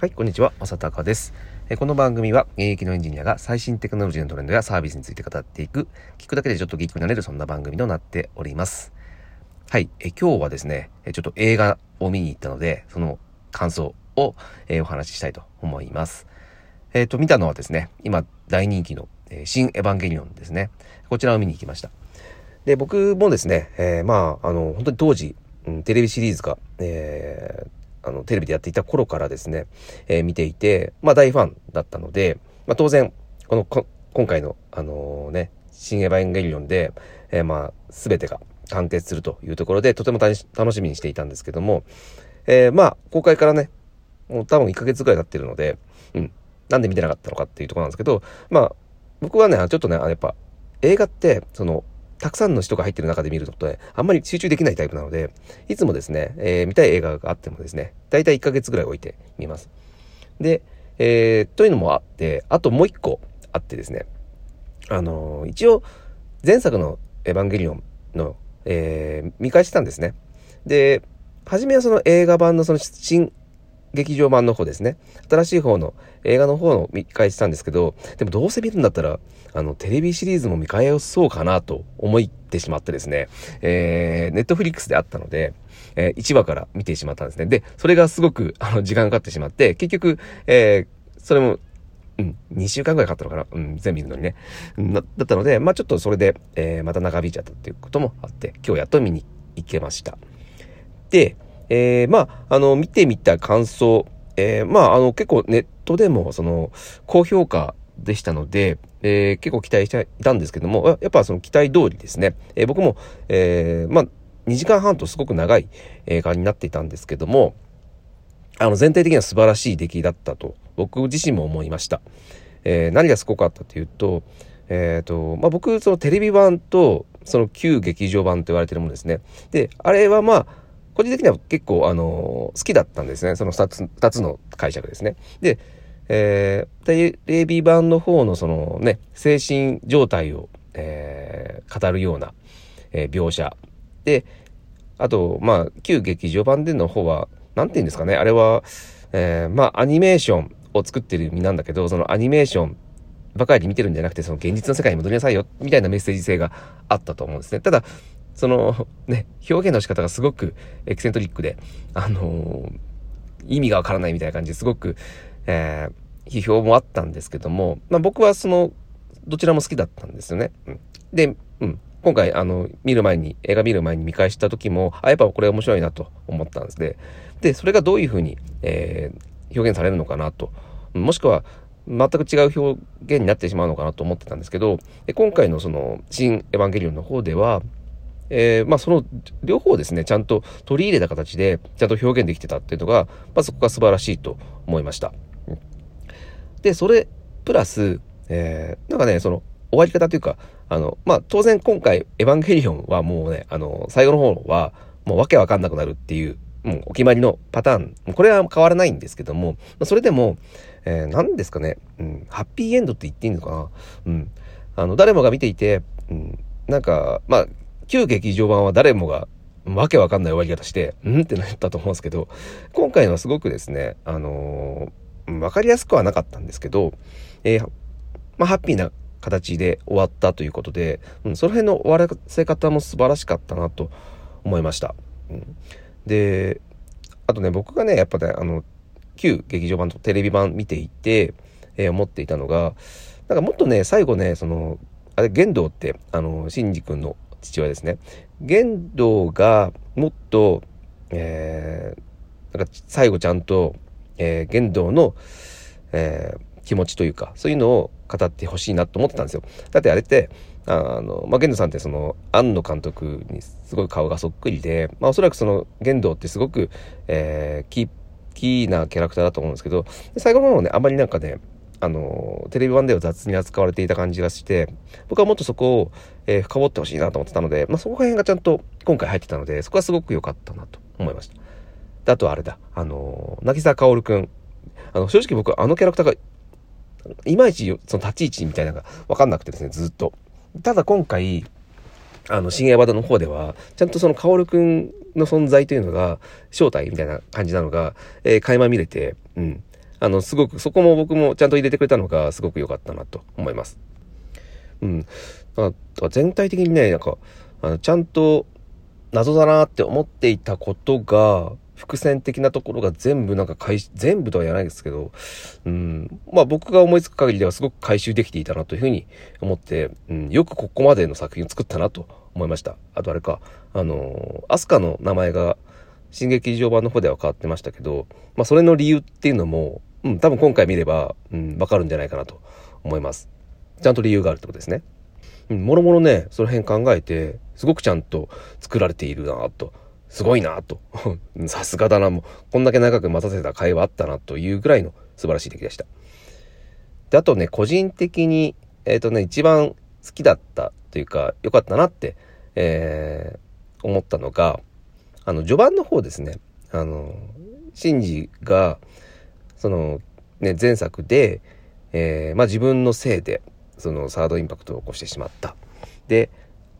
はい、こんにちは、まさたかです。この番組は現役のエンジニアが最新テクノロジーのトレンドやサービスについて語っていく、聞くだけでちょっとギークになれる、そんな番組となっております。はい、今日はですね、ちょっと映画を見に行ったので、その感想を、お話ししたいと思います。見たのはですね、今大人気の新エヴァンゲリオンですね。こちらを見に行きました。で、僕もですね、本当に当時、テレビシリーズが、テレビでやっていた頃からですね、見ていて、大ファンだったので、当然、今回の、新エヴァンゲリオンで、すべてが完結するというところで、とても楽しみにしていたんですけども、公開からね、もう多分1ヶ月ぐらい経ってるので、なんで見てなかったのかっていうところなんですけど、僕はね、やっぱ、映画って、たくさんの人が入ってる中で見ることで、あんまり集中できないタイプなので、いつもですね、見たい映画があってもですね、だいたい1ヶ月ぐらい置いて見ます。で、というのもあって、あともう一個あってですね、一応、前作のエヴァンゲリオンの、見返してたんですね。で、初めはその映画版の新劇場版の方ですね、新しい方の映画の方の見返したんですけど、でもどうせ見るんだったらテレビシリーズも見返そうかなと思ってしまってですね、ネットフリックスであったので、1話から見てしまったんですね。で、それがすごく時間がかかってしまって、結局、それも2週間ぐらいかかったのかな、全部見るのにね、だったので、ちょっとそれで、また長引いちゃったっていうこともあって、今日やっと見に行けました。で、見てみた感想、結構ネットでも高評価でしたので、結構期待していたんですけども、やっぱ期待通りですね。僕も、2時間半とすごく長い映画になっていたんですけども、全体的には素晴らしい出来だったと僕自身も思いました。何がすごかったというと、僕テレビ版と旧劇場版と言われているものですね。で、あれは個人的には結構好きだったんですね。その2つの解釈ですね。で、テレビ版の方の精神状態を、語るような、描写で、あと旧劇場版での方はなんて言うんですかね。あれは、アニメーションを作ってる身なんだけど、そのアニメーションばかり見てるんじゃなくて、現実の世界に戻りなさいよみたいなメッセージ性があったと思うんですね。ただ表現の仕方がすごくエキセントリックで、意味がわからないみたいな感じですごく、批評もあったんですけども、僕はどちらも好きだったんですよね。で、今回、映画見る前に見返した時も、やっぱこれ面白いなと思ったんですね。で、それがどういうふうに、表現されるのかなと、もしくは全く違う表現になってしまうのかなと思ってたんですけど、今回の新エヴァンゲリオンの方では、その両方ですね、ちゃんと取り入れた形でちゃんと表現できてたっていうのが、そこが素晴らしいと思いました。で、それプラス、終わり方というか、当然今回エヴァンゲリオンはもうね、最後の方はもうわけわかんなくなるっていう、もうお決まりのパターン、これは変わらないんですけども、それでも、何ですかね、ハッピーエンドって言っていいのかな、誰もが見ていて、旧劇場版は誰もがわけわかんない終わり方して、ってなったと思うんですけど、今回のはすごくですね、わかりやすくはなかったんですけど、ハッピーな形で終わったということで、その辺の終わらせ方も素晴らしかったなと思いました。で、あとね、僕がね、やっぱね、旧劇場版とテレビ版見ていて、思っていたのが、もっとね、最後ね、玄道って、シンジ君の父親ですね。玄道がもっと、最後ちゃんと、玄道の、気持ちというか、そういうのを語ってほしいなと思ってたんですよ。だってあれって、玄道さんって庵野監督にすごい顔がそっくりで、おそらく玄道ってすごく、キーなキャラクターだと思うんですけど、最後の方ね、あんまりテレビ版では雑に扱われていた感じがして、僕はもっとそこを、深掘ってほしいなと思ってたので、そこら辺がちゃんと今回入ってたので、そこはすごく良かったなと思いました。で、あとはあれだ、渚薫くん、正直僕キャラクターがいまいち立ち位置みたいなのが分かんなくてですね、ずっと。ただ今回新エヴァの方ではちゃんと薫くんの存在というのが、正体みたいな感じなのが、垣間見れて、すごくそこも僕もちゃんと入れてくれたのがすごく良かったなと思います。あと全体的にね、ちゃんと謎だなって思っていたことが、伏線的なところが全部全部とは言わないですけど、僕が思いつく限りではすごく回収できていたなというふうに思って、よくここまでの作品を作ったなと思いました。あとアスカの名前が新劇場版の方では変わってましたけど、それの理由っていうのも、多分今回見れば、わかるんじゃないかなと思います。ちゃんと理由があるってことですね。もろもろね、その辺考えて、すごくちゃんと作られているなと。すごいなとさすがだな、もうこんだけ長く待たせた会話あったなというぐらいの素晴らしい出来でした。で、あとね、個人的に一番好きだったというか良かったなって、思ったのが序盤の方ですね。シンジが前作で、自分のせいでサードインパクトを起こしてしまった。で、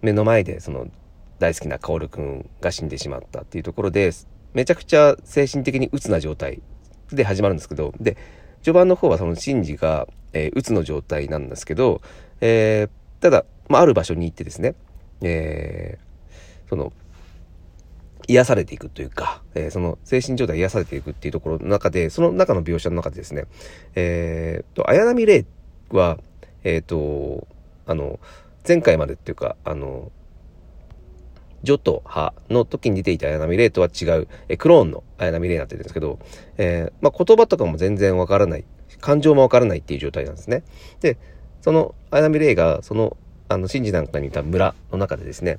目の前で大好きなカオルくんが死んでしまったっていうところで、めちゃくちゃ精神的に鬱な状態で始まるんですけど、で、序盤の方はシンジが、鬱の状態なんですけど、ただ、ある場所に行ってですね、癒されていくというか、精神状態が癒されていくっていうところの中で、その中の描写の中でですね、綾波レイは、前回までっていうか、ジョとハの時に出ていた綾波レイとは違う、クローンの綾波レイになってるんですけど、言葉とかも全然わからない、感情もわからないっていう状態なんですね。で、その綾波レイがシンジなんかにいた村の中でですね、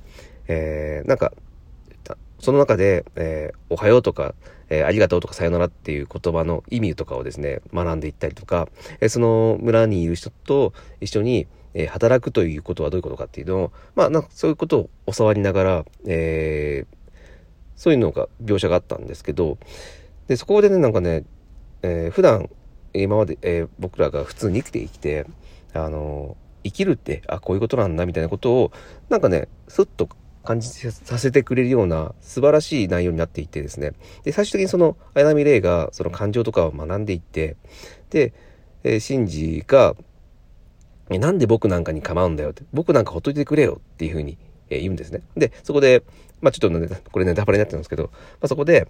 その中で、おはようとか、ありがとうとかさよならっていう言葉の意味とかをですね、学んでいったりとか、その村にいる人と一緒に働くということはどういうことかっていうのを、そういうことを教わりながら、そういうのが描写があったんですけど、でそこでね、普段今まで、僕らが普通に生きて、生きるってこういうことなんだみたいなことをスッと感じさせてくれるような素晴らしい内容になっていてですね、で最終的に綾波レイがその感情とかを学んでいって、で、シンジがなんで僕なんかに構うんだよって、僕なんかほっといてくれよっていうふうに言うんですね。で、そこで、これネタバレになってるんですけど、そこで、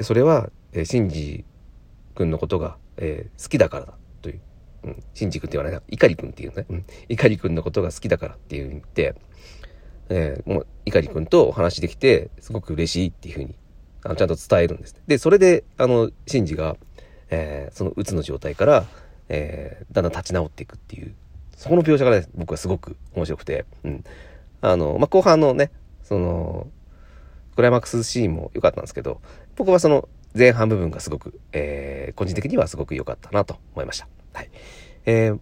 それは、シンジ君のことが、好きだからだという、シンジ君って言わないな、イカリ君っていうね、イカリ君のことが好きだからって言って、もうイカリ君とお話できて、すごく嬉しいっていうふうに、ちゃんと伝えるんです。で、それで、シンジが、その鬱の状態から、だんだん立ち直っていくっていう、そこの描写がね、僕はすごく面白くて、後半のね、クライマックスシーンも良かったんですけど、僕は前半部分がすごく、個人的にはすごく良かったなと思いました。はい。エヴ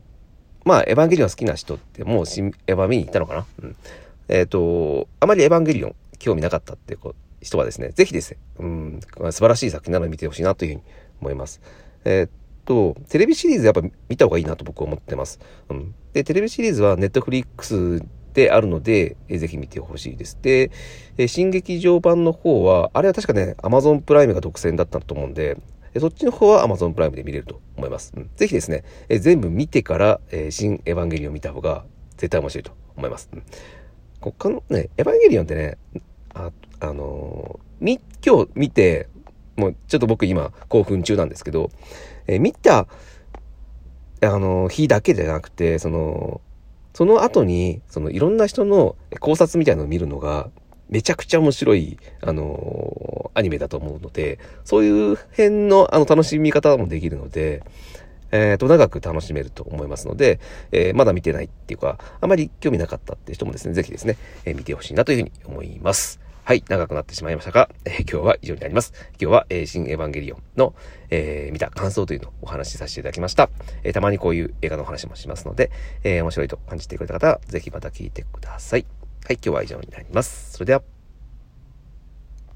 ァンゲリオン好きな人ってもうエヴァ見に行ったのかな、あまりエヴァンゲリオン興味なかったっていう人はですね、ぜひですね、素晴らしい作品なので見てほしいなというふうに思います。テレビシリーズやっぱ見た方がいいなと僕は思ってます。で、テレビシリーズはネットフリックスであるので、ぜひ見てほしいです。で、新劇場版の方は、あれは確かね、Amazon プライムが独占だったと思うんで、そっちの方は Amazon プライムで見れると思います。ぜひですね、全部見てから、新エヴァンゲリオン見た方が絶対面白いと思います。他のね、エヴァンゲリオンってね、今日見て、もうちょっと僕今興奮中なんですけど、見た日だけじゃなくて、その後にいろんな人の考察みたいなのを見るのがめちゃくちゃ面白いアニメだと思うので、そういう辺の楽しみ方もできるので、長く楽しめると思いますので、まだ見てないっていうかあまり興味なかったって人もですね、ぜひですね、見てほしいなというふうに思います。はい、長くなってしまいましたが、今日は以上になります。今日は、新エヴァンゲリオンの、見た感想というのをお話しさせていただきました。たまにこういう映画のお話もしますので、面白いと感じてくれた方は、ぜひまた聞いてください。はい、今日は以上になります。それでは。